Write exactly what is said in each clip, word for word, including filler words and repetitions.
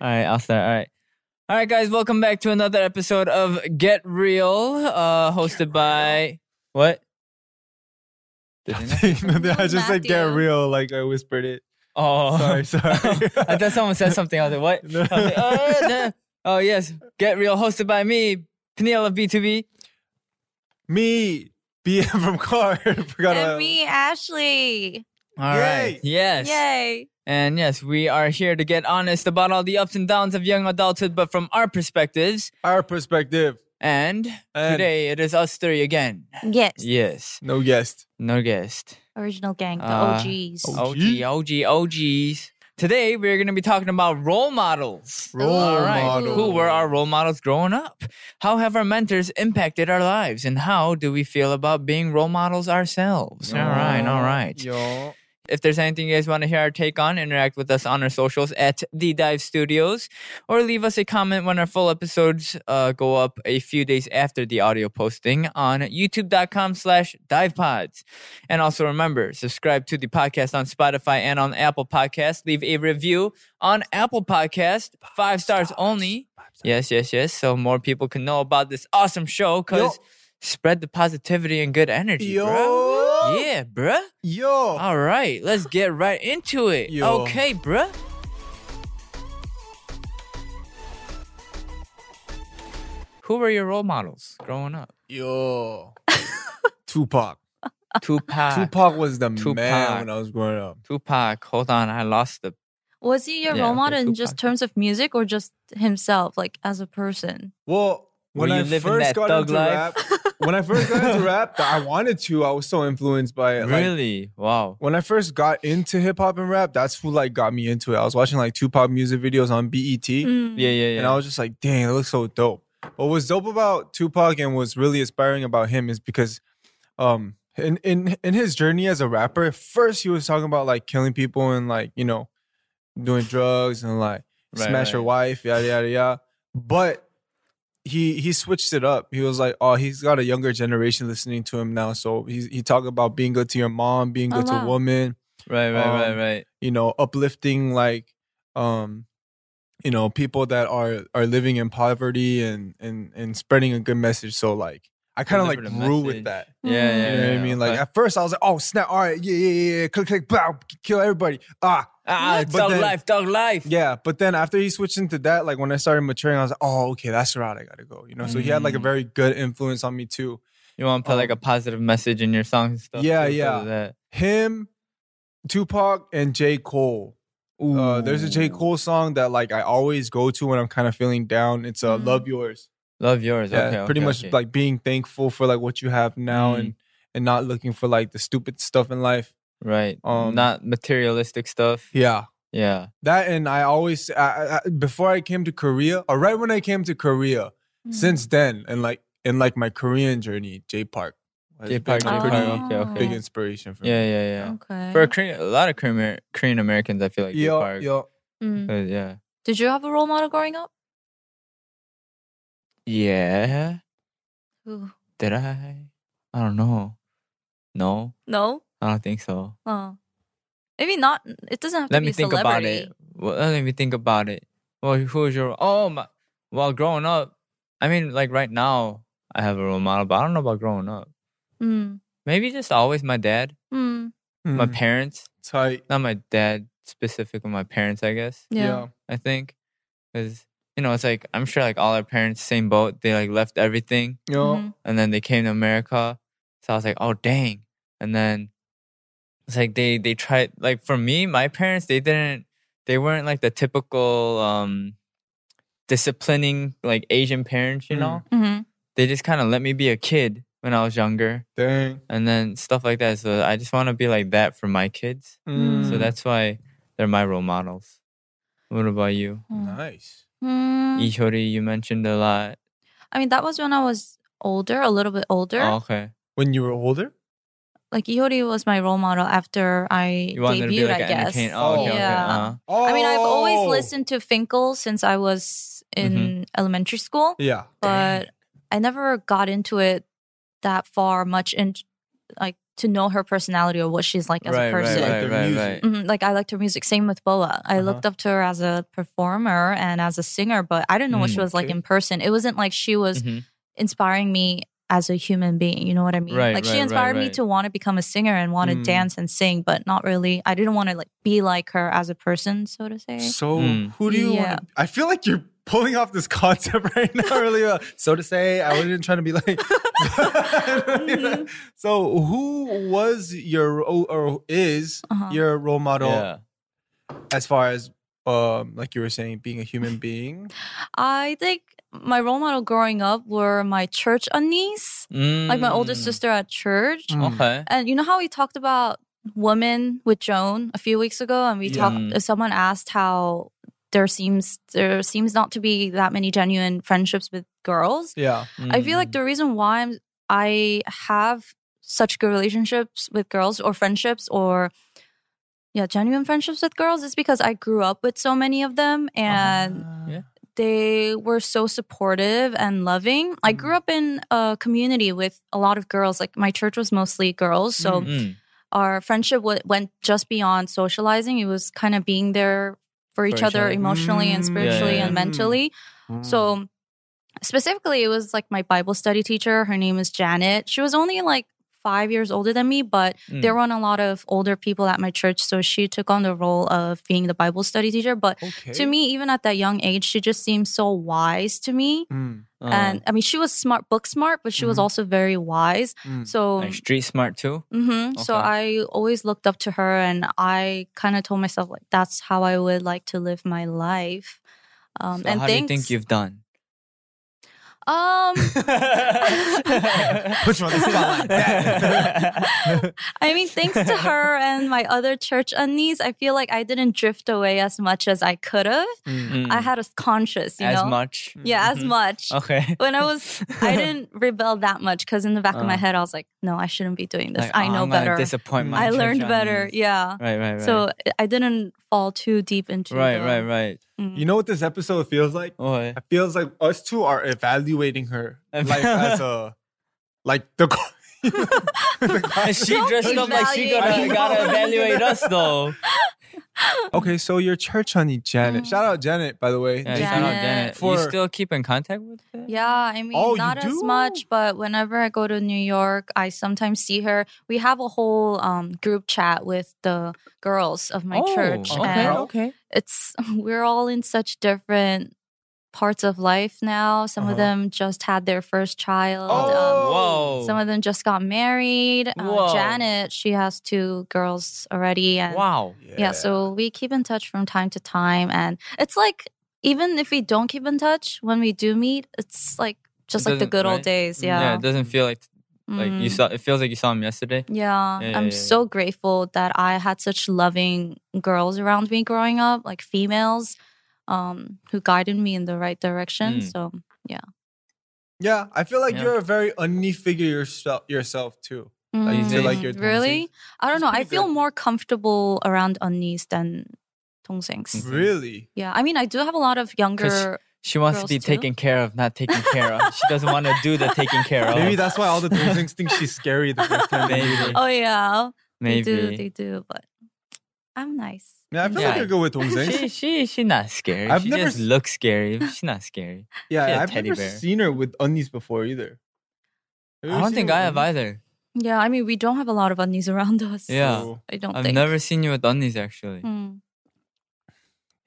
Alright, I'll start. Alright. Alright, guys, welcome back to another episode of Get Real, uh, hosted by what? Nothing. I just said get real, like I whispered it. Oh, sorry, sorry. I thought someone said something. I was like, what? No. I was like, oh, no. Oh, yes. Get Real, hosted by me, Peniel of B two B. Me, B M from KARD. Forgot and about me, Ashley. All Yay. Right. Yes. Yay. And yes, we are here to get honest about all the ups and downs of young adulthood, but from our perspectives. Our perspective. And, and today it is us three again. Yes. Yes. No guest. No guest. Original gang, the uh, O Gs. O G, O G, O Gs. Today we're going to be talking about role models. Role All right. models. Who were our role models growing up? How have our mentors impacted our lives? And how do we feel about being role models ourselves? All right. All right. Yo. If there's anything you guys want to hear our take on, interact with us on our socials at The Dive Studios, or leave us a comment when our full episodes uh, go up a few days after the audio posting on youtube.com slash Dive Pods. And also remember, subscribe to the podcast on Spotify and on Apple Podcasts. Leave a review on Apple Podcasts, five stars only. Five stars. Yes, yes, yes. So more people can know about this awesome show, because spread the positivity and good energy, Yo. Bro. Yeah, bruh. Yo. All right, let's get right into it. Yo. Okay, bruh. Who were your role models growing up? Yo. Tupac. Tupac. Tupac was the Tupac. man when I was growing up. Tupac. Hold on, I lost the... Was he your yeah, role model in just terms of music or just himself, like as a person? Well... When I, rap, when I first got into rap, when I first got into rap, I wanted to. I was so influenced by it. Like, really? Wow. When I first got into hip hop and rap, that's who like got me into it. I was watching like Tupac music videos on B E T. Mm. Yeah, yeah, yeah. And I was just like, dang, it looks so dope. What was dope about Tupac and what's really inspiring about him is because um, in, in, in his journey as a rapper, at first he was talking about like killing people and like, you know, doing drugs and like right, smash right. your wife, yada, yada, yada. But He he switched it up. He was like, oh, he's got a younger generation listening to him now. So he he talked about being good to your mom, being good oh, wow. to a woman. Right, right, um, right, right. You know, uplifting like, um, you know, people that are are living in poverty and and and spreading a good message. So like, I kind of like grew with that. Yeah, yeah, yeah. You know yeah, what yeah. I mean? Like but, at first I was like, oh, snap. All right, yeah, yeah, yeah. Click, click, blah, kill everybody. Ah. Ah, but dog then, life, dog life. Yeah, but then after he switched into that, like when I started maturing, I was like, oh, okay, that's the route I gotta go. You know, mm. so he had like a very good influence on me too. You want to put um, like a positive message in your songs and stuff? Yeah, yeah. That. Him, Tupac, and J. Cole. Uh, there's a J. Cole song that like I always go to when I'm kind of feeling down. It's uh, mm. Love Yours. Love Yours, yeah, okay. Pretty okay, much okay. like being thankful for like what you have now mm. and, and not looking for like the stupid stuff in life. Right, um, not materialistic stuff. Yeah, yeah. That and I always I, I, before I came to Korea, or right when I came to Korea, mm. since then and like in like my Korean journey, Jay Park, Jay Park, Jay Park, okay, okay. big inspiration for yeah, me. Yeah, yeah, yeah. Okay. For a, Korean, a lot of Korean, Korean Americans, I feel like Jay Park. Yo. Mm. Yeah. Did you have a role model growing up? Yeah. Ooh. Did I? I don't know. No. No. I don't think so. Oh. Maybe not. It doesn't have let to be a celebrity. Let me think about it. Well, let me think about it. Well, who's your... Oh, my... Well, growing up, I mean, like right now, I have a role model, but I don't know about growing up. Mm. Maybe just always my dad. Mm. My mm. parents. Tight. Not my dad specifically, my parents, I guess. Yeah. yeah. I think. Because, you know, it's like, I'm sure like all our parents, same boat. They like left everything. Yeah. Mm-hmm. And then they came to America. So I was like, oh, dang. And then... It's like they, they tried, like for me, my parents, they didn't, they weren't like the typical um, disciplining like Asian parents, you mm. know? Mm-hmm. They just kind of let me be a kid when I was younger. Dang. And then stuff like that. So I just want to be like that for my kids. Mm. So that's why they're my role models. What about you? Nice. Mm. Lee Hyori, you mentioned a lot. I mean, that was when I was older, a little bit older. Oh, okay. When you were older? Like, Lee Hyori was my role model after I you debuted, to be like I guess. Oh, okay, yeah. Okay. Uh-huh. Oh. I mean, I've always listened to Finkel since I was in mm-hmm. elementary school. Yeah. But Dang. I never got into it that far much in, like, to know her personality or what she's like as right, a person. Right, right, right, right. Mm-hmm. Like I liked her music. Same with Boa. I uh-huh. looked up to her as a performer and as a singer, but I didn't know mm, what she was okay. like in person. It wasn't like she was mm-hmm. inspiring me as a human being. You know what I mean? Right, like right, she inspired right, right. me to want to become a singer and want to mm. dance and sing, but not really. I didn't want to like be like her as a person, so to say. So mm. who do you yeah. want to, I feel like you're pulling off this concept right now really well. So to say, I wasn't trying to be like... mm-hmm. So who was your or is uh-huh. your role model yeah. as far as um, like you were saying, being a human being? I think my role model growing up were my church aunties. Mm. Like my older sister at church. Mm. Okay. And you know how we talked about women with Joan a few weeks ago? And we yeah. talked... Someone asked how... There seems there seems not to be that many genuine friendships with girls. Yeah. Mm. I feel like the reason why I'm, I have such good relationships with girls or friendships or, yeah, genuine friendships with girls is because I grew up with so many of them and uh, yeah. they were so supportive and loving. Mm. I grew up in a community with a lot of girls. Like my church was mostly girls. So mm-hmm. our friendship w- went just beyond socializing. It was kind of being there for each, for each other, other emotionally mm, and spiritually yeah, yeah. and mentally. Mm. So specifically, it was like my Bible study teacher. Her name is Janet. She was only like five years older than me, but mm. there weren't a lot of older people at my church. So she took on the role of being the Bible study teacher. But okay. to me, even at that young age, she just seemed so wise to me. Mm. Uh, and I mean, she was smart, book smart, but she mm-hmm. was also very wise. Mm. So and street smart too. Mm-hmm. Okay. So I always looked up to her, and I kind of told myself like that's how I would like to live my life. Um, so and how thanks, do you think you've done? Um, put you on the spotlight. I mean, thanks to her and my other church aunties, I feel like I didn't drift away as much as I could have. Mm-hmm. I had a conscience, you as know, as much. Yeah, mm-hmm. as much. Okay. When I was, I didn't rebel that much because in the back uh, of my head, I was like, no, I shouldn't be doing this. Like, I know I'm better. Disappoint my I learned aunties. Better. Yeah. Right, right, right. So I didn't fall too deep into. Right, the, right, right. You know what this episode feels like? Oh, yeah. It feels like us two are evaluating her like as a like the. You know, the and she dressed up like she gotta gotta evaluate us though. Okay, so your church honey, Janet. Mm. Shout out Janet, by the way. Yeah, Janet. Shout out Janet. For, you still keep in contact with her? Yeah, I mean, oh, not as much, but whenever I go to New York, I sometimes see her. We have a whole um, group chat with the girls of my oh, church. Okay, and okay. It's we're all in such different parts of life now. Some uh-huh. of them just had their first child. Oh, um, some of them just got married. Uh, Janet, she has two girls already. And wow. Yeah. yeah, so we keep in touch from time to time. And it's like, even if we don't keep in touch, when we do meet, it's like just it like the good right? old days. Yeah. yeah, it doesn't feel like... Like you saw, it feels like you saw him yesterday. Yeah, yeah I'm yeah, yeah. so grateful that I had such loving girls around me growing up, like females, um, who guided me in the right direction. Mm. So yeah, yeah, I feel like yeah. you're a very unny figure yourself, yourself too. Mm. Like, you feel like you're really? I don't know. I feel good. More comfortable around unnies than tongsengs. Really? Yeah. I mean, I do have a lot of younger. She wants girls to be too? Taken care of, not taken care of. She doesn't want to do the taking care of. Maybe that's why all the things think she's scary the first time. Maybe. Oh, yeah. Maybe. They do, they do. But I'm nice. Yeah, I feel yeah. like you're good with 동생. She, she, she's not scary. I've she never just s- looks scary. She's not scary. Yeah, she's I've never bear. seen her with unnies before either. I don't think I have either. Yeah, I mean, we don't have a lot of unnies around us. Yeah. So I don't I've think. I've never seen you with unnies, actually. Mm.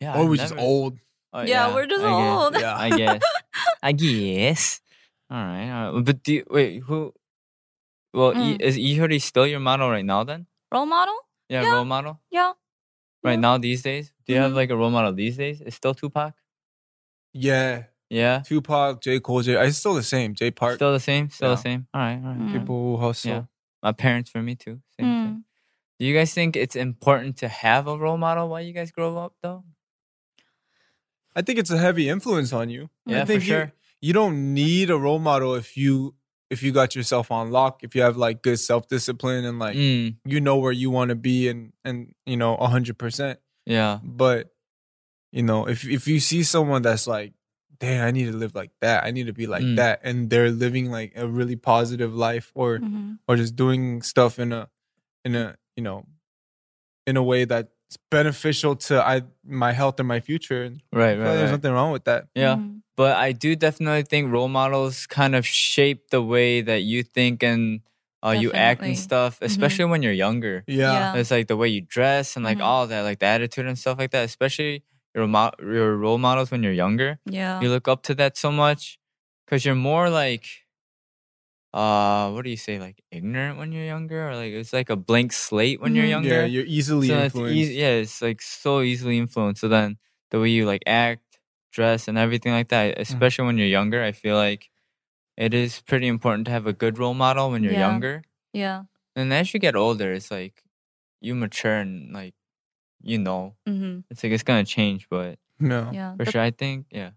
Yeah. Oh, we're never... just old. Oh, yeah, yeah, we're just I old. Guess. Yeah, I guess. I guess. All right. All right. But do you, wait, who? Well, mm. e, is Lee Hyori still your model right now then? Role model? Yeah, yeah. role model? Yeah. Right yeah. now, these days? Do you mm-hmm. have like a role model these days? It's still Tupac? Yeah. Yeah? Tupac, J. Cole, Jay. It's still the same. Jay Park. Still the same? Still yeah. the same? All right. All right. Mm. People who hustle. Yeah. My parents for me too. Same mm. thing. Do you guys think it's important to have a role model while you guys grow up though? I think it's a heavy influence on you. Yeah, I think for sure. You, you don't need a role model if you if you got yourself on lock, if you have like good self-discipline and like mm. you know where you want to be and and you know one hundred percent. Yeah. But you know, if if you see someone that's like damn, I need to live like that. I need to be like mm. that. And they're living like a really positive life, or mm-hmm. or just doing stuff in a in a you know in a way that's beneficial to I my health and my future. And right, right. There's right. nothing wrong with that. Yeah. Mm-hmm. But I do definitely think role models kind of shape the way that you think and uh, you act and stuff, especially mm-hmm. when you're younger. Yeah. yeah. It's like the way you dress and like mm-hmm. all that, like the attitude and stuff like that, especially your, mo- your role models when you're younger. Yeah. You look up to that so much because you're more like, uh, what do you say, like ignorant when you're younger? Or like it's like a blank slate when mm-hmm. you're younger. Yeah, you're easily so influenced. E- yeah, it's like so easily influenced. So then the way you like act, dress and everything like that, especially mm. when you're younger, I feel like it is pretty important to have a good role model when you're yeah. younger. Yeah. And as you get older, it's like you mature and like you know, mm-hmm. it's like it's gonna change. But no, yeah, for sure, I think yeah,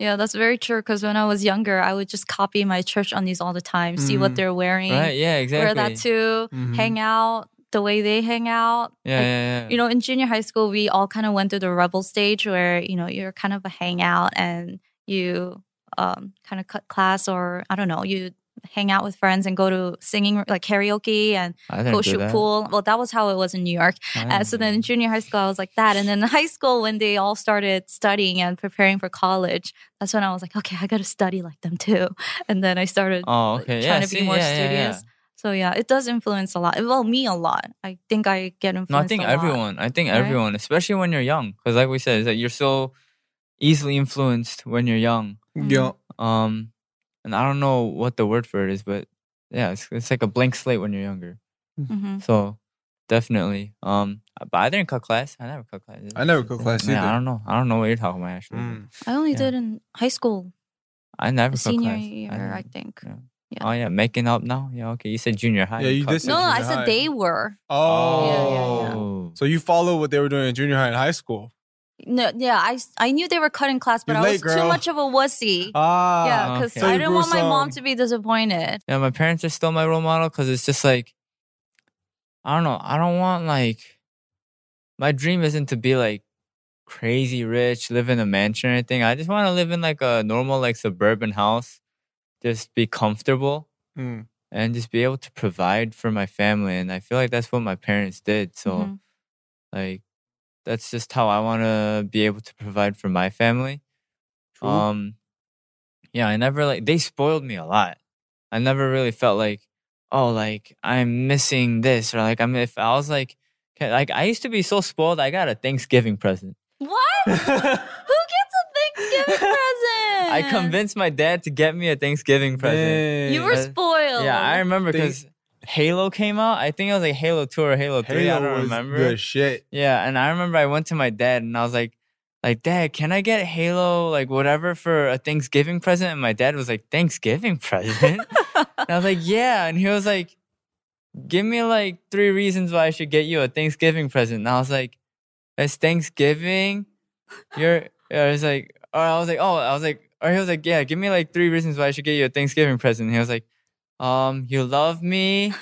yeah, that's very true. Because when I was younger, I would just copy my church undies all the time, mm-hmm. see what they're wearing, right? Yeah, exactly. Wear that too, mm-hmm. hang out the way they hang out. Yeah, like, yeah, yeah. You know, in junior high school, we all kind of went through the rebel stage where, you know, you're kind of a hangout and you um, kind of cut class, or I don't know, you hang out with friends and go to singing, like karaoke and go shoot that. pool. Well, that was how it was in New York. Uh, so then in junior high school, I was like that. And then in high school, when they all started studying and preparing for college, that's when I was like, okay, I got to study like them too. And then I started oh, okay. like, trying yeah, to see, be more yeah, studious. Yeah, yeah. So yeah, it does influence a lot. Well, me a lot. I think I get influenced. No, I think a everyone. Lot, I think right? everyone, especially when you're young, because like we said, is that you're so easily influenced when you're young. Mm-hmm. Yeah. Um, and I don't know what the word for it is, but yeah, it's it's like a blank slate when you're younger. Mm-hmm. So definitely. Um, but I didn't cut class. I never cut class. I never cut class. Yeah, either. I don't know. I don't know what you're talking about. Actually, mm. I only yeah. did in high school. I never cut senior class. Senior year, I, never, I think. Yeah. Yeah. Oh yeah, making up now? Yeah, okay. You said junior high. Yeah, you did say no, I said high. They were. Oh. Yeah, yeah, yeah. So you follow what they were doing in junior high and high school. No, yeah, I, I knew they were cutting class, but You're I late, was girl. too much of a wussy. Ah. Yeah, because okay. so I didn't want my mom to be disappointed. Yeah, my parents are still my role model because it's just like, I don't know. I don't want like, my dream isn't to be like crazy rich, live in a mansion or anything. I just want to live in like a normal like suburban house. Just be comfortable mm. and just be able to provide for my family. And I feel like that's what my parents did. So, mm-hmm. like, that's just how I want to be able to provide for my family. True. Um, yeah, I never, like, they spoiled me a lot. I never really felt like, oh, like, I'm missing this. Or, like, I'm if I was, like, like I used to be so spoiled, I got a Thanksgiving present. What? Who gets a Thanksgiving present? I convinced my dad to get me a Thanksgiving present. Dang. You were spoiled. Yeah, I remember because Halo came out. I think it was like Halo two or Halo three. Halo I don't was remember. Good shit. Yeah, and I remember I went to my dad and I was like, like, Dad, can I get Halo, like whatever, for a Thanksgiving present? And my dad was like, Thanksgiving present? And I was like, yeah. And he was like, give me like three reasons why I should get you a Thanksgiving present. And I was like, it's Thanksgiving. You're, I was like, or I was like, oh, I was like, or he was like, yeah, give me like three reasons why I should get you a Thanksgiving present. And he was like, um, you love me, uh,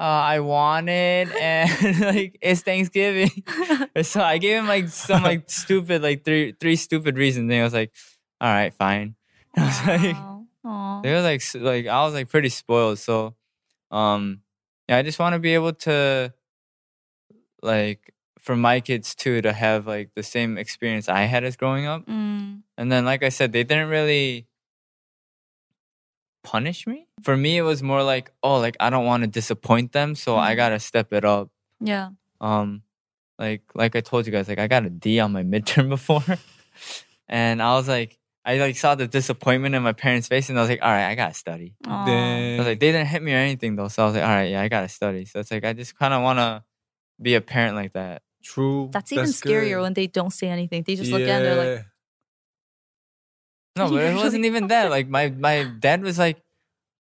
I want it, and like it's Thanksgiving. So I gave him like some like stupid, like three three stupid reasons. And I was like, all right, fine. And I was like, aww. They were like, like I was like pretty spoiled. So, um, yeah, I just want to be able to, like, for my kids too, to have like the same experience I had as growing up. Mm. And then, like I said, they didn't really punish me. For me, it was more like, oh, like I don't want to disappoint them, so mm. I gotta step it up. Yeah. Um, like like I told you guys, like I got a D on my midterm before, and I was like, I like saw the disappointment in my parents' face, and I was like, all right, I gotta study. I was like, they didn't hit me or anything though, so I was like, all right, yeah, I gotta study. So it's like I just kind of want to be a parent like that. True. That's even That's scarier good. When they don't say anything. They just yeah. look at it and they're like. No, but it wasn't even that. Like, my, my dad was like,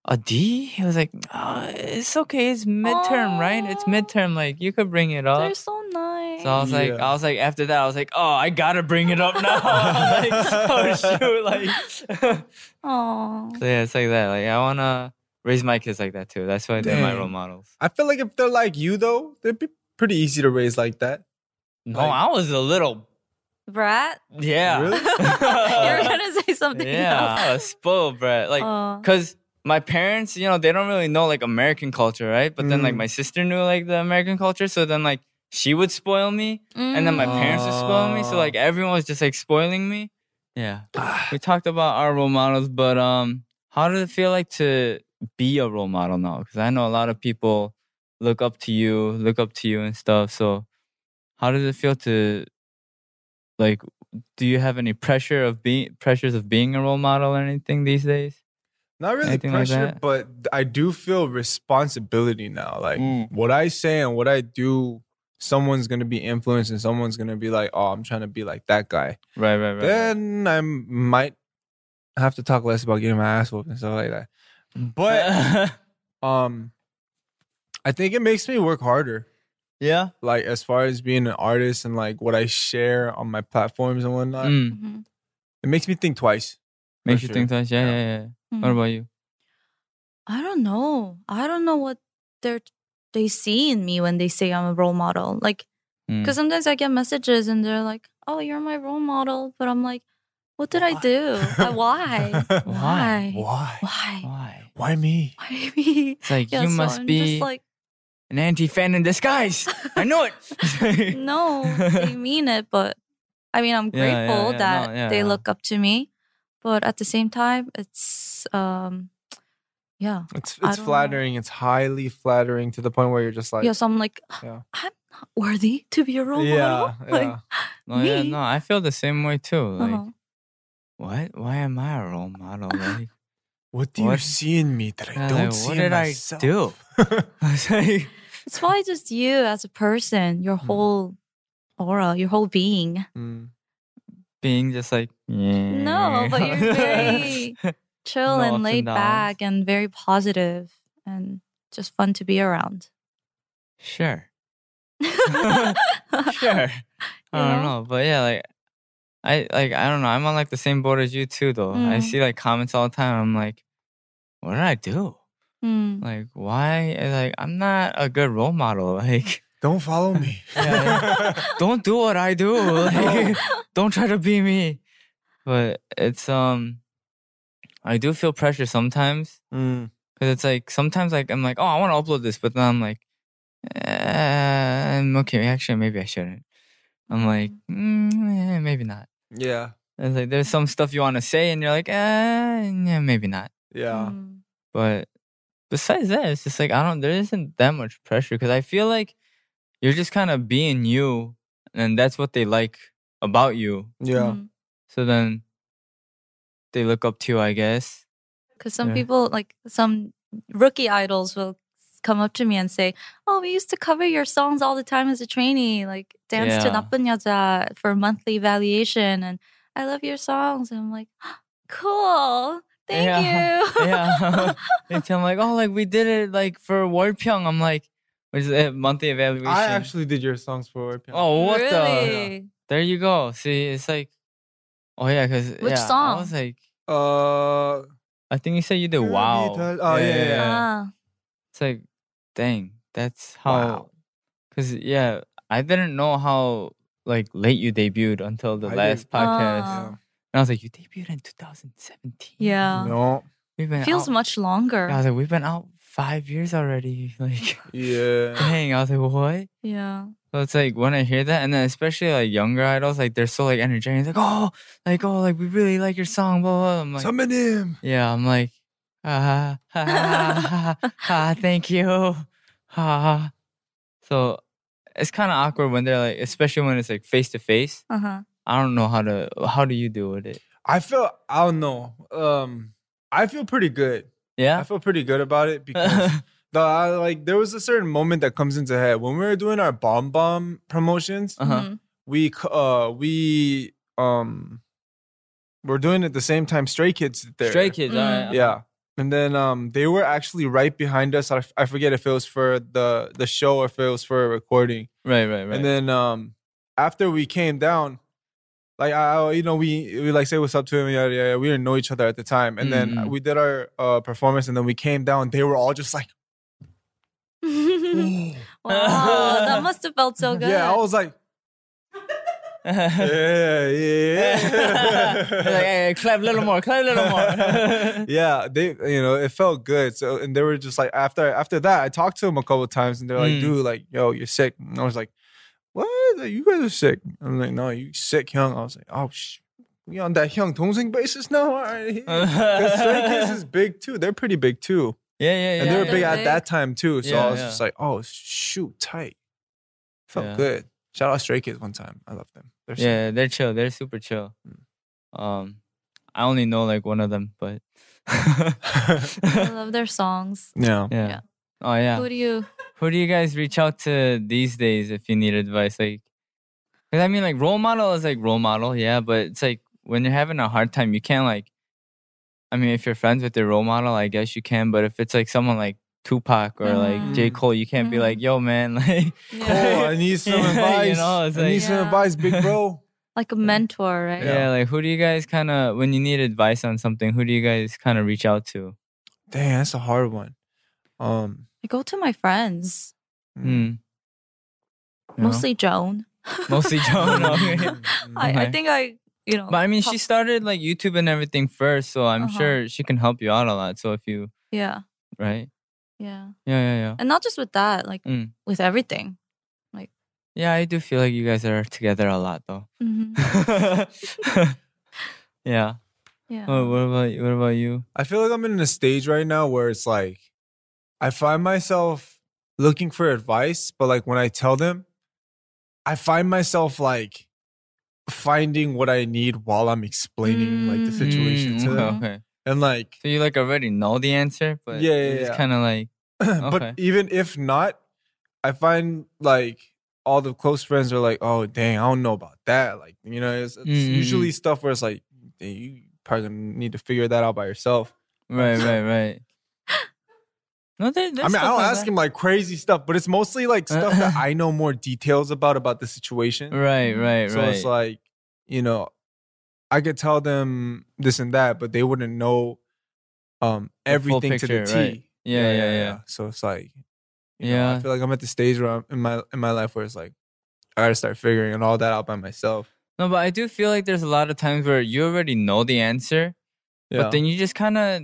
a D? He was like, oh, it's okay. It's midterm, aww. Right? It's midterm. Like, you could bring it up. They're so nice. So I was yeah. like, I was like, after that, I was like, oh, I gotta bring it up now. Like, oh, shoot. Like, aww. So yeah, it's like that. Like, I wanna raise my kids like that too. That's why they're my role models. I feel like if they're like you, though, they'd be pretty easy to raise like that. No, like, I was a little brat? Yeah. Really? You were going to say something yeah, else. Yeah, a spoiled brat. Like, because my parents, you know, they don't really know, like, American culture, right? But mm. then, like, my sister knew, like, the American culture. So then, like, she would spoil me. Mm. And then my parents would spoil me. So, like, everyone was just, like, spoiling me. Yeah. We talked about our role models, but um, how does it feel like to be a role model now? Because I know a lot of people look up to you, look up to you and stuff. So how does it feel to, like, do you have any pressure of being pressures of being a role model or anything these days? Not really anything pressure, like but I do feel responsibility now. Like mm. what I say and what I do, someone's going to be influenced and someone's going to be like, oh, I'm trying to be like that guy. Right, right, right. Then right. I might have to talk less about getting my ass whooped and stuff like that. But um, I think it makes me work harder. Yeah. Like, as far as being an artist and, like, what I share on my platforms and whatnot, mm. mm-hmm. it makes me think twice. Makes you sure. think twice. Yeah, yeah, yeah. yeah. Mm-hmm. What about you? I don't know. I don't know what they're, they see in me when they say I'm a role model. Like, because mm. sometimes I get messages and they're like, oh, you're my role model. But I'm like, what did Why? I do? I, why? why? Why? Why? Why? Why me? Why me? It's like, yeah, you so must I'm be... Just like, an anti-fan in disguise. I know it. No, they mean it, but I mean, I'm grateful yeah, yeah, yeah, that no, yeah, they yeah. look up to me. But at the same time, it's, um, yeah. It's it's flattering. Know. It's highly flattering to the point where you're just like. Yeah, so I'm like, yeah. I'm not worthy to be a role yeah, model. Yeah. Like, no, me? Yeah, no, I feel the same way too. Like, uh-huh. what? Why am I a role model? Like, what do what? you see in me that I yeah, don't like, see in myself? What did I do? It's probably just you as a person, your whole mm. aura, your whole being. Mm. Being just like, yeah. No, but you're very chill and laid back and very positive and just fun to be around. Sure. Sure. Yeah. I don't know. But yeah, like, I like I don't know. I'm on like the same boat as you too, though. Mm. I see like comments all the time. I'm like, what did I do? Mm. Like, why? Like, I'm not a good role model. Like, don't follow me. Yeah, like, don't do what I do. Like, don't try to be me. But it's um, I do feel pressure sometimes because mm. it's like sometimes like I'm like, oh, I want to upload this, but then I'm like, eh, okay, actually maybe I shouldn't. I'm like, mm, eh, maybe not. Yeah. It's like there's some stuff you want to say and you're like, eh, yeah, maybe not. Yeah. Mm. But besides that, it's just like, I don't, there isn't that much pressure because I feel like you're just kind of being you and that's what they like about you. Yeah. Mm. So then they look up to you, I guess. Because some yeah. people, like some rookie idols will come up to me and say, oh, we used to cover your songs all the time as a trainee, like dance yeah. to 나쁜 여자 for monthly evaluation and I love your songs and I'm like, cool, thank yeah. you. Yeah. I'm like, oh, like we did it like for 월평. I'm like, which is a monthly evaluation. I actually did your songs for 월평. Oh, what really? the yeah. There you go. See, it's like, oh yeah, because which yeah, song? I was like, uh, I think you said you did Wow. Oh yeah, yeah. yeah, yeah. Ah. It's like, dang, that's how. Because wow. yeah, I didn't know how like late you debuted until the I last did. podcast, uh, and I was like, you debuted in twenty seventeen. Yeah, no, we've been feels out. much longer. And I was like, we've been out five years already. Like, yeah, dang. I was like, what? Yeah. So it's like when I hear that, and then especially like younger idols, like they're so like energetic. It's like, oh, like oh, like we really like your song, blah blah. I'm like, summon him. Yeah, I'm like. Ha ha ha ha ha! Thank you. Ha ha. So it's kind of awkward when they're like, especially when it's like face to face. Uh huh. I don't know how to. How do you deal with it? I feel I don't know. Um, I feel pretty good. Yeah, I feel pretty good about it because the I, like there was a certain moment that comes into head when we were doing our bomb bomb promotions. Uh-huh. We uh we um we're doing it at the same time. Stray Kids did there. Stray Kids. Mm-hmm. All right. Yeah. And then um, they were actually right behind us. I, I forget if it was for the, the show or if it was for a recording. Right, right, right. And then um, after we came down, like, I, you know, we, we like say what's up to him. Yeah, yeah, yeah. We didn't know each other at the time. And mm. then we did our uh, performance and then we came down. They were all just like. Wow, that must have felt so good. Yeah, I was like. yeah, yeah. Like, hey, clap a little more, clap a little more. Yeah, they, you know, it felt good. So, and they were just like, after after that, I talked to them a couple of times, and they're like, mm. dude, like, yo, you're sick. And I was like, what? Like, you guys are sick. I'm like, no, you sick, young. I was like, oh, shit. We on that young Tongzing basis now? All right. Stray Kids is big too. They're pretty big too. Yeah, yeah, yeah. And they were yeah, big yeah. at that time too. So yeah, I was yeah. just like, oh, shoot, tight. Felt yeah. good. Shout out Stray Kids one time. I love them. They're yeah, they're chill. They're super chill. Mm. Um, I only know like one of them, but I love their songs. Yeah. yeah. Yeah. Oh yeah. Who do you Who do you guys reach out to these days if you need advice? Like, cause I mean, like, role model is like role model, yeah, but it's like, when you're having a hard time, you can't like, I mean, if you're friends with your role model, I guess you can. But if it's like someone like Tupac or mm-hmm. like J. Cole, you can't mm-hmm. be like, yo, man, like, yeah. Cole, I need some yeah, advice. You know, it's I like, need yeah. some advice, big bro. Like a mentor, right? Yeah, yeah, like who do you guys kind of, when you need advice on something, who do you guys kind of reach out to? Dang, that's a hard one. Um, I go to my friends. Mm. Mostly Joan. Mostly Joan. Okay. I, I think I... You know, but I mean, pop- she started like YouTube and everything first, so I'm uh-huh. sure she can help you out a lot. So if you, yeah, right, yeah, yeah, yeah, yeah, and not just with that, like mm. with everything, like yeah, I do feel like you guys are together a lot, though. Mm-hmm. yeah, yeah. Well, what about you? What about you? I feel like I'm in a stage right now where it's like I find myself looking for advice, but like when I tell them, I find myself like. Finding what I need while I'm explaining mm. like the situation mm, to them, okay. and like so you like already know the answer, but yeah, yeah, it's yeah. kind of like. Okay. But even if not, I find like all the close friends are like, "Oh, dang, I don't know about that." Like you know, it's, it's mm. usually stuff where it's like hey, you probably need to figure that out by yourself. Right, right, right. No, there, I mean, I don't like ask that. Him like crazy stuff, but it's mostly like stuff that I know more details about about the situation. Right, right, so right. So it's like, you know, I could tell them this and that, but they wouldn't know um, everything the full picture, to the T. Right. Yeah, yeah, yeah, yeah, yeah. So it's like, you yeah, know, I feel like I'm at the stage where I'm in my in my life where it's like, I gotta start figuring all that out by myself. No, but I do feel like there's a lot of times where you already know the answer, yeah. but then you just kind of.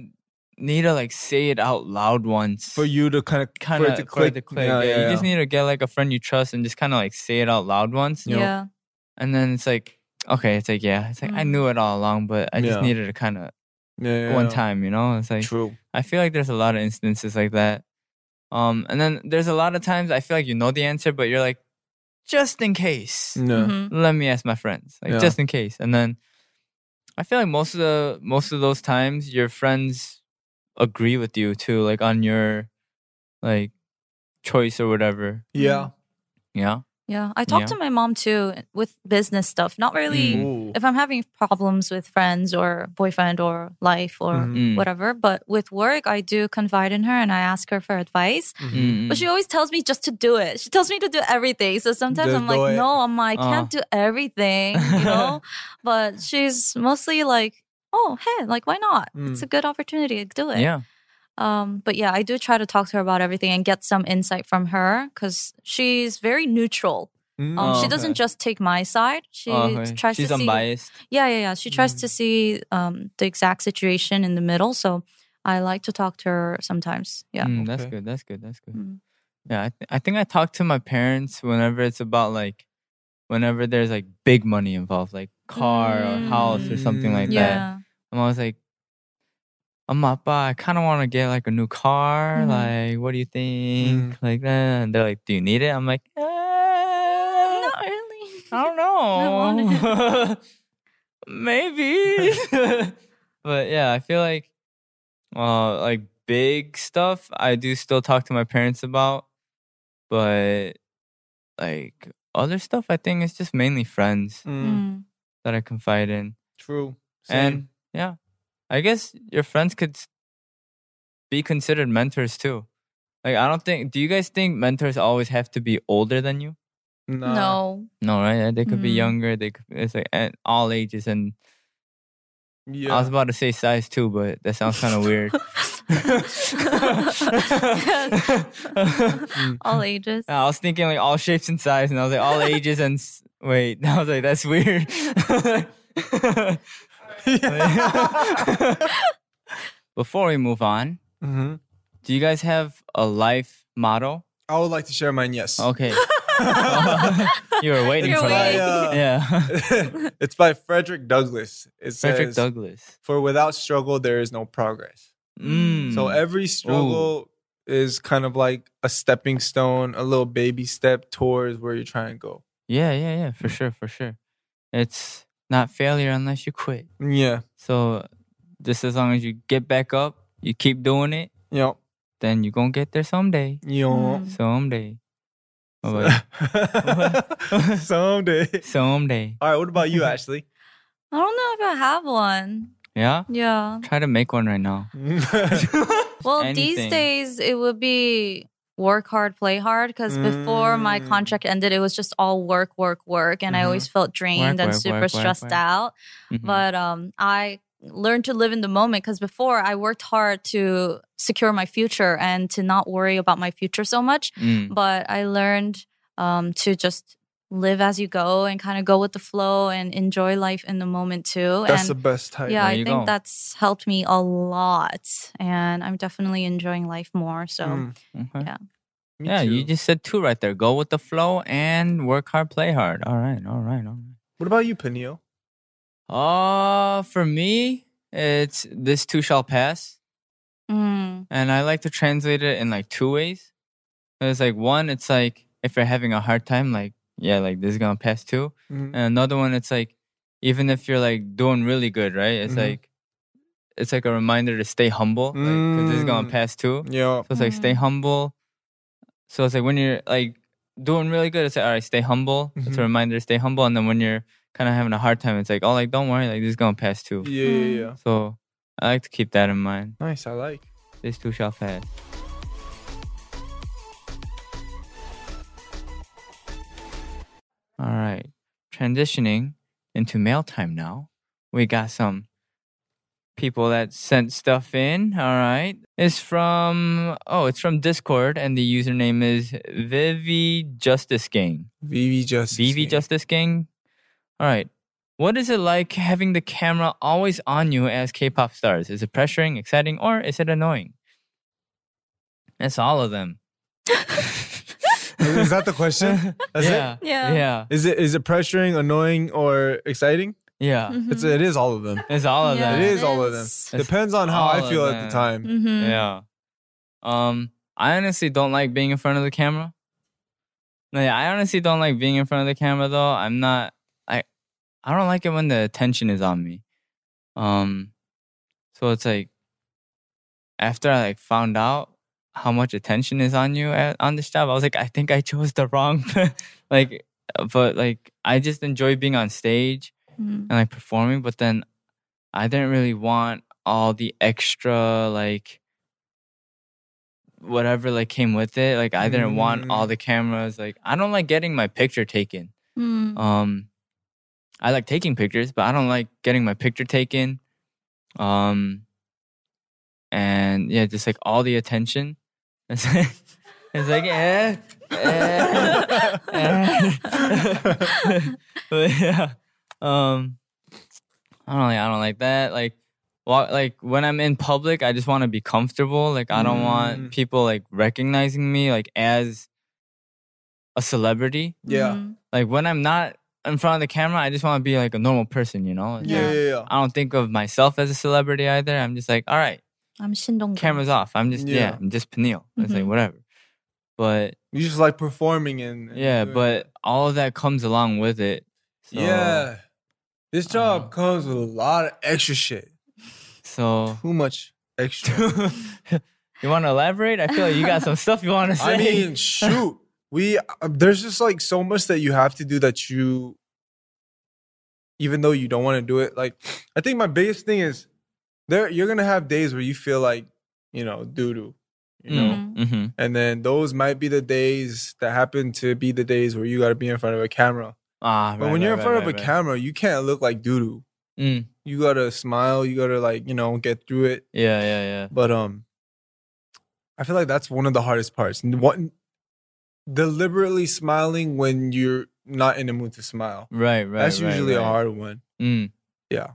Need to like say it out loud once for you to kind of kind of click. click. Yeah, yeah, yeah, yeah. You just need to get like a friend you trust and just kind of like say it out loud once. You yeah. know? And then it's like okay, it's like yeah, it's like mm. I knew it all along, but I just yeah. needed to kind of yeah, yeah, one yeah. time, you know. It's like true. I feel like there's a lot of instances like that. Um, and then there's a lot of times I feel like you know the answer, but you're like, just in case, no. mm-hmm. let me ask my friends, like yeah. just in case. And then I feel like most of the most of those times your friends. Agree with you too, like on your like choice or whatever. Yeah. Yeah. Yeah. I talk yeah. to my mom too with business stuff. Not really Ooh. If I'm having problems with friends or boyfriend or life or mm-hmm. whatever, but with work, I do confide in her and I ask her for advice. Mm-hmm. But she always tells me just to do it. She tells me to do everything. So sometimes just I'm like, it. no, I'm like, I can't uh. do everything, you know? But she's mostly like, oh, hey, like, why not? Mm. It's a good opportunity to do it. Yeah. Um, but yeah, I do try to talk to her about everything and get some insight from her because she's very neutral. Mm. Um, oh, she doesn't okay. just take my side. She oh, okay. tries she's to unbiased. See. Yeah, yeah, yeah. She tries mm. to see um, the exact situation in the middle. So I like to talk to her sometimes. Yeah. Mm, that's okay. good. That's good. That's good. Mm. Yeah. I, th- I think I talk to my parents whenever it's about like, whenever there's like big money involved, like car mm. or house or something like yeah. that. I'm always like, Amappa, I kind of want to get like a new car. Mm-hmm. Like, what do you think? Mm. Like that. And they're like, do you need it? I'm like, ah, not really. I don't know. Maybe. But yeah, I feel like uh, like big stuff I do still talk to my parents about. But like other stuff, I think it's just mainly friends mm. that I confide in. True. Same. And yeah, I guess your friends could be considered mentors too. Like, I don't think, do you guys think mentors always have to be older than you? No. No, no right? They could mm. be younger. They could, it's like at all ages. And yeah. I was about to say size too, but that sounds kind of weird. All ages. I was thinking like all shapes and size, and I was like all ages and Wait, I was like, that's weird. Before we move on, mm-hmm. do you guys have a life motto? I would like to share mine, yes. Okay. You were waiting You're for waiting. that. Uh, yeah. It's by Frederick Douglass. It Frederick says, Douglass. For without struggle, there is no progress. Mm. So every struggle Ooh. is kind of like a stepping stone, a little baby step towards where you're trying to go. Yeah, yeah, yeah. For sure, for sure. It's not failure unless you quit. Yeah. So just as long as you get back up, you keep doing it. Yep. Then you're going to get there someday. Yep. Someday. Someday. Someday. All right, what about you, Ashley? I don't know if I have one. Yeah? Yeah. Try to make one right now. Well, anything. These days it would be work hard, play hard. Because mm. before my contract ended, it was just all work, work, work. And mm-hmm. I always felt drained work, and work, super work, stressed work, work. out. Mm-hmm. But um, I learned to live in the moment. Because before I worked hard to secure my future and to not worry about my future so much. Mm. But I learned um, to just live as you go and kind of go with the flow and enjoy life in the moment too. That's and the best type. Yeah, there I think go. that's helped me a lot. And I'm definitely enjoying life more. So, mm. okay. yeah. Me yeah, too. You just said two right there. Go with the flow and work hard, play hard. All right, all right, all right. What about you, Peniel? Uh, for me, it's this too shall pass. Mm. And I like to translate it in like two ways. It's like one, it's like if you're having a hard time, like, yeah, like this is gonna pass too. Mm-hmm. And another one, it's like even if you're like doing really good, right? It's mm-hmm. like it's like a reminder to stay humble. Mm. Like, 'cause this is gonna pass too. Yeah. So it's like mm-hmm. stay humble. So it's like when you're like doing really good, it's like all right, stay humble. Mm-hmm. It's a reminder to stay humble. And then when you're kind of having a hard time, it's like oh, like don't worry, like this is gonna pass too. Yeah, yeah, yeah. So I like to keep that in mind. Nice, I like this too shall pass. All right, transitioning into mail time now. We got some people that sent stuff in. All right, it's from oh, it's from Discord, and the username is Vivi Justice Gang. Vivi Justice. Vivi Justice Gang. All right, what is it like having the camera always on you as K-pop stars? Is it pressuring, exciting, or is it annoying? It's all of them. Is that the question? That's yeah. It? yeah. Yeah. Is it is it pressuring, annoying, or exciting? Yeah. Mm-hmm. It's it is all of them. It's all of yeah, them. It is, it is all of them. It's Depends on how I feel at the time. Mm-hmm. Yeah. Um. I honestly don't like being in front of the camera. Like, I honestly don't like being in front of the camera though. I'm not. I. I don't like it when the attention is on me. Um. So it's like. After I like found out how much attention is on you at, on this job, I was like, I think I chose the wrong, like, but like, I just enjoy being on stage mm-hmm. and like performing, but then I didn't really want all the extra, like, whatever, like, came with it. Like, I didn't mm-hmm. want all the cameras. Like, I don't like getting my picture taken. Mm-hmm. Um, I like taking pictures, but I don't like getting my picture taken. Um, and yeah, just like all the attention. It's like, it's like eh, eh, eh. But yeah, um, I don't like. I don't like that. Like, walk, like when I'm in public, I just want to be comfortable. Like, I don't mm. want people like recognizing me like as a celebrity. Yeah. Mm. Like when I'm not in front of the camera, I just want to be like a normal person. You know. Yeah, like, yeah, yeah. I don't think of myself as a celebrity either. I'm just like, all right. I'm Shindong. Cameras off. I'm just yeah. yeah I'm just Peniel. It's mm-hmm. like whatever. But you just like performing and, and yeah. But all of that comes along with it. So, yeah, this job uh, comes with a lot of extra shit. So too much extra. You want to elaborate? I feel like you got some stuff you want to say. I mean, shoot, we there's just like so much that you have to do that you, even though you don't want to do it. Like, I think my biggest thing is. There, you're going to have days where you feel like, you know, doo-doo, you know? Mm-hmm. And then those might be the days that happen to be the days where you got to be in front of a camera. Ah, but right, when you're right, in front right, of right, a right. camera, you can't look like doo-doo. Mm. You got to smile. You got to, like, you know, get through it. Yeah, yeah, yeah. But um, I feel like that's one of the hardest parts. One, deliberately smiling when you're not in the mood to smile. Right, right. That's usually right, right. a hard one. Mm. Yeah.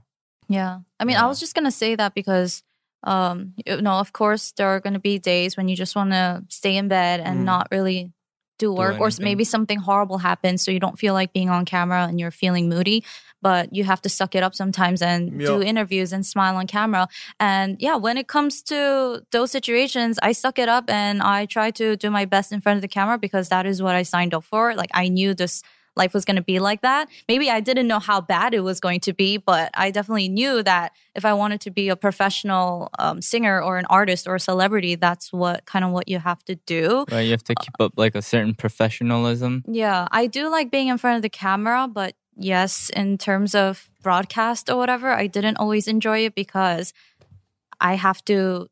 Yeah. I mean, yeah. I was just going to say that because, um, you know, of course, there are going to be days when you just want to stay in bed and mm. not really do work, do or maybe something horrible happens, so you don't feel like being on camera and you're feeling moody. But you have to suck it up sometimes and yep. do interviews and smile on camera. And yeah, when it comes to those situations, I suck it up and I try to do my best in front of the camera because that is what I signed up for. Like, I knew this life was going to be like that. Maybe I didn't know how bad it was going to be, but I definitely knew that if I wanted to be a professional um, singer or an artist or a celebrity, that's what kind of what you have to do. Right, you have to keep up like a certain professionalism. Yeah, I do like being in front of the camera, but yes, in terms of broadcast or whatever, I didn't always enjoy it because I have to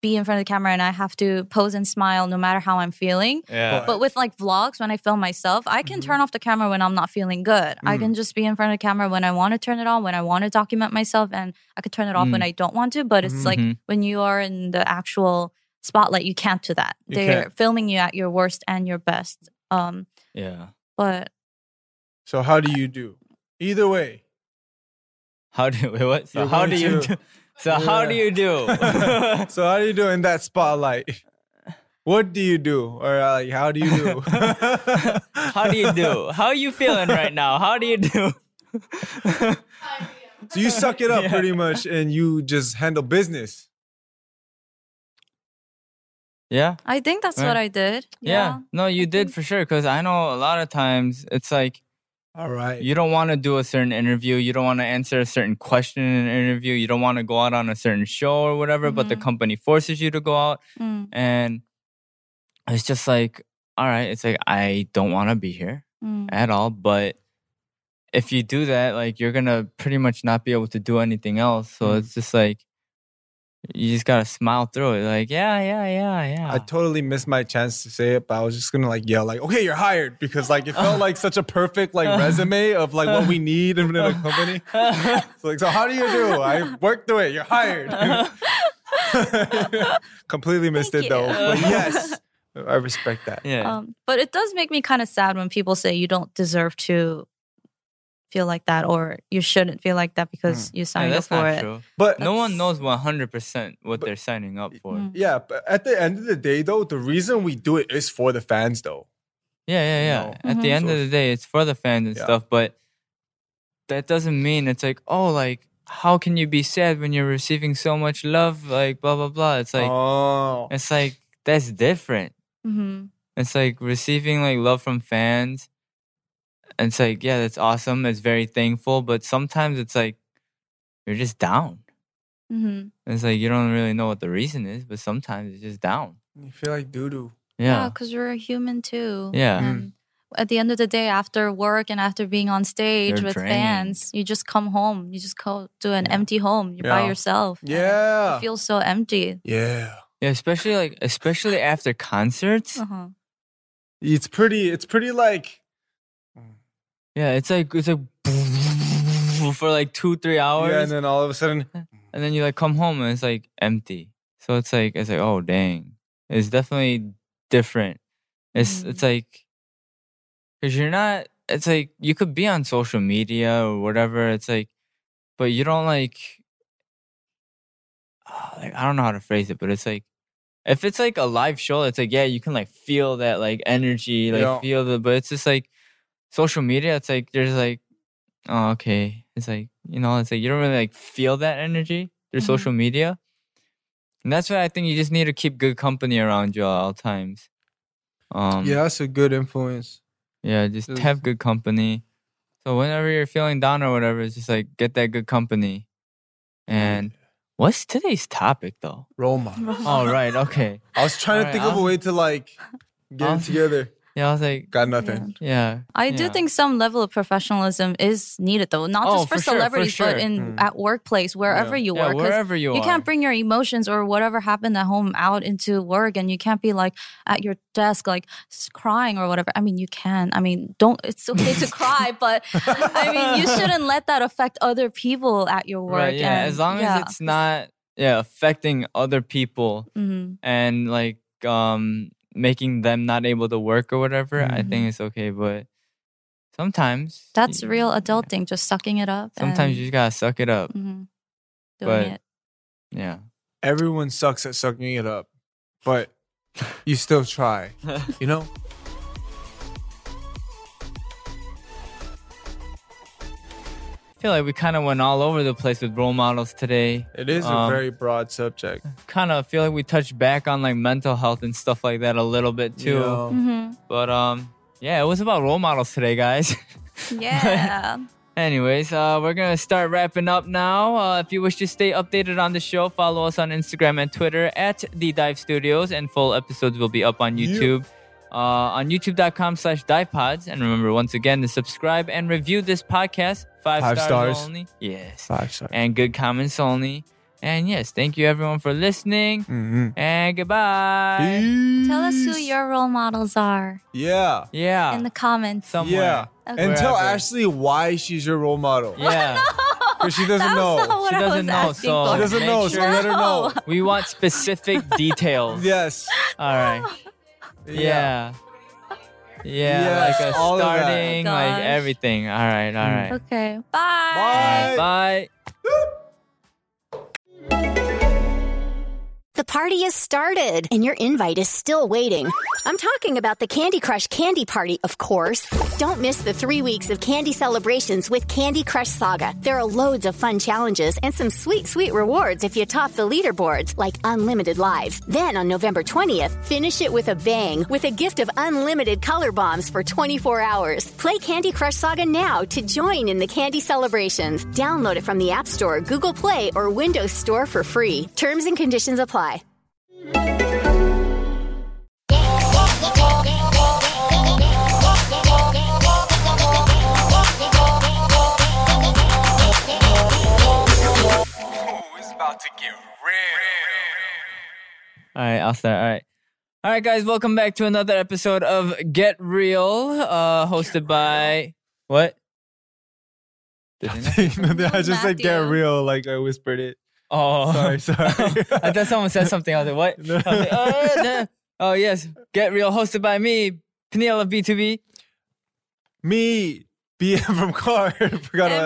be in front of the camera and I have to pose and smile no matter how I'm feeling. Yeah. But with like vlogs, when I film myself, I can mm-hmm. turn off the camera when I'm not feeling good. Mm. I can just be in front of the camera when I want to turn it on, when I want to document myself, and I could turn it off mm. when I don't want to. But it's mm-hmm. like when you are in the actual spotlight, you can't do that. You They're can't. filming you at your worst and your best. Um, yeah. But... So how do you do? Either way. How do wait, what? So how do you do? So yeah. how do you do? So how do you do in that spotlight? What do you do? Or like, how do you do? How do you do? How are you feeling right now? How do you do? So you suck it up yeah. pretty much, and you just handle business. Yeah. I think that's right. what I did. Yeah. yeah. No, you did for sure, because I know a lot of times it's like, all right. You don't want to do a certain interview. You don't want to answer a certain question in an interview. You don't want to go out on a certain show or whatever, mm-hmm. but the company forces you to go out. Mm. And it's just like, all right, it's like, I don't want to be here mm. at all. But if you do that, like, you're going to pretty much not be able to do anything else. So mm. it's just like, you just got to smile through it. Like, yeah, yeah, yeah, yeah. I totally missed my chance to say it, but I was just going to like yell like, okay, you're hired. Because like, it felt like such a perfect like resume of like what we need in a company. So, like, so how do you do? I worked through it. You're hired. Completely missed Thank it you. Though. But yes, I respect that. Yeah. Um, but it does make me kind of sad when people say you don't deserve to feel like that, or you shouldn't feel like that because mm. you signed yeah, up for it. True. But that's, no one knows one hundred percent what but, they're signing up for. Mm. Yeah, but at the end of the day, though, the reason we do it is for the fans, though. Yeah, yeah, yeah. You know? At mm-hmm. the end so, of the day, it's for the fans and yeah. stuff, but that doesn't mean it's like, oh, like, how can you be sad when you're receiving so much love? Like, blah, blah, blah. It's like, oh. it's like, that's different. Mm-hmm. It's like receiving like love from fans. And it's like, yeah, that's awesome. It's very thankful. But sometimes it's like, you're just down. Mm-hmm. It's like, you don't really know what the reason is, but sometimes it's just down. You feel like doo-doo. Yeah, because yeah, we're a human too. Yeah. And mm. at the end of the day, after work and after being on stage you're with drained. Fans, you just come home. You just go to an yeah. empty home. You're yeah. by yourself. Yeah. You feel so empty. Yeah. Yeah, especially like, especially after concerts. Uh-huh. It's pretty, it's pretty like... Yeah, it's like it's like for like two, three hours. Yeah, and then all of a sudden, and then you like come home and it's like empty. So it's like it's like oh dang, it's definitely different. It's mm-hmm. it's like because you're not. It's like you could be on social media or whatever. It's like, but you don't like. Oh, like I don't know how to phrase it, but it's like if it's like a live show, it's like yeah, you can like feel that like energy, like yeah. feel the. But it's just like. Social media, it's like, there's like, oh, okay. It's like, you know, it's like, you don't really like feel that energy through mm-hmm. social media. And that's why I think you just need to keep good company around you at all times. Um, yeah, that's a good influence. Yeah, just it's- have good company. So whenever you're feeling down or whatever, it's just like, get that good company. And what's today's topic though? Role model. Oh, right. Okay. I was trying all to right, think was- of a way to like get was- it together. Yeah, I was like... Got nothing. Yeah. yeah. I yeah. do think some level of professionalism is needed, though. Not just oh, for, for celebrities, sure, for sure. but in mm. at workplace, wherever yeah. you yeah, work. Wherever you, you are. You can't bring your emotions or whatever happened at home out into work, and you can't be, like, at your desk, like, crying or whatever. I mean, you can. I mean, don't... It's okay to cry, but, I mean, you shouldn't let that affect other people at your work. Right, yeah, and, as long yeah. as it's not, yeah, affecting other people mm-hmm. and, like, um... making them not able to work or whatever, mm-hmm. I think it's okay. But Sometimes. That's you, real adulting, yeah. just sucking it up. Sometimes and, you just gotta suck it up. Mm-hmm. Doing but, it. Yeah. Everyone sucks at sucking it up, but you still try, you know? I feel like we kind of went all over the place with role models today. It is um, a very broad subject. Kind of feel like we touched back on like mental health and stuff like that a little bit too. Yeah. Mm-hmm. But um, yeah, it was about role models today, guys. Yeah. Anyways, uh, we're going to start wrapping up now. Uh, if you wish to stay updated on the show, follow us on Instagram and Twitter at The Dive Studios, and full episodes will be up on YouTube. Yeah. Uh, on youtube.com slash dive pods. And remember, once again, to subscribe and review this podcast. Five, Five stars, stars only. Yes. Five stars. And good comments only. And yes, thank you everyone for listening. Mm-hmm. And goodbye. Peace. Tell us who your role models are. Yeah. Yeah. In the comments. Somewhere. Yeah. Okay. And tell Ashley why she's your role model. Yeah. Because she doesn't know. She doesn't know, so she doesn't know, so let her know. We want specific details. Yes. All right. Yeah. Yeah, yeah, like a starting, oh like everything. All right, all right. Okay, bye. Bye. Bye. The party has started, and your invite is still waiting. I'm talking about the Candy Crush Candy Party, of course. Don't miss the three weeks of candy celebrations with Candy Crush Saga. There are loads of fun challenges and some sweet, sweet rewards if you top the leaderboards, like unlimited lives. Then on November twentieth, finish it with a bang with a gift of unlimited color bombs for twenty-four hours. Play Candy Crush Saga now to join in the candy celebrations. Download it from the App Store, Google Play, or Windows Store for free. Terms and conditions apply. To get real. All right, I'll start. All right. All right, guys, welcome back to another episode of Get Real, uh, hosted by... What? Did I, I just said Get Real, like I whispered it. Oh. Sorry, sorry. I thought someone said something. I was like, what? No. I was like, oh, no. Oh, yes. Get Real, hosted by me, Peniel of B two B. Me, B M from KARD. Forgot about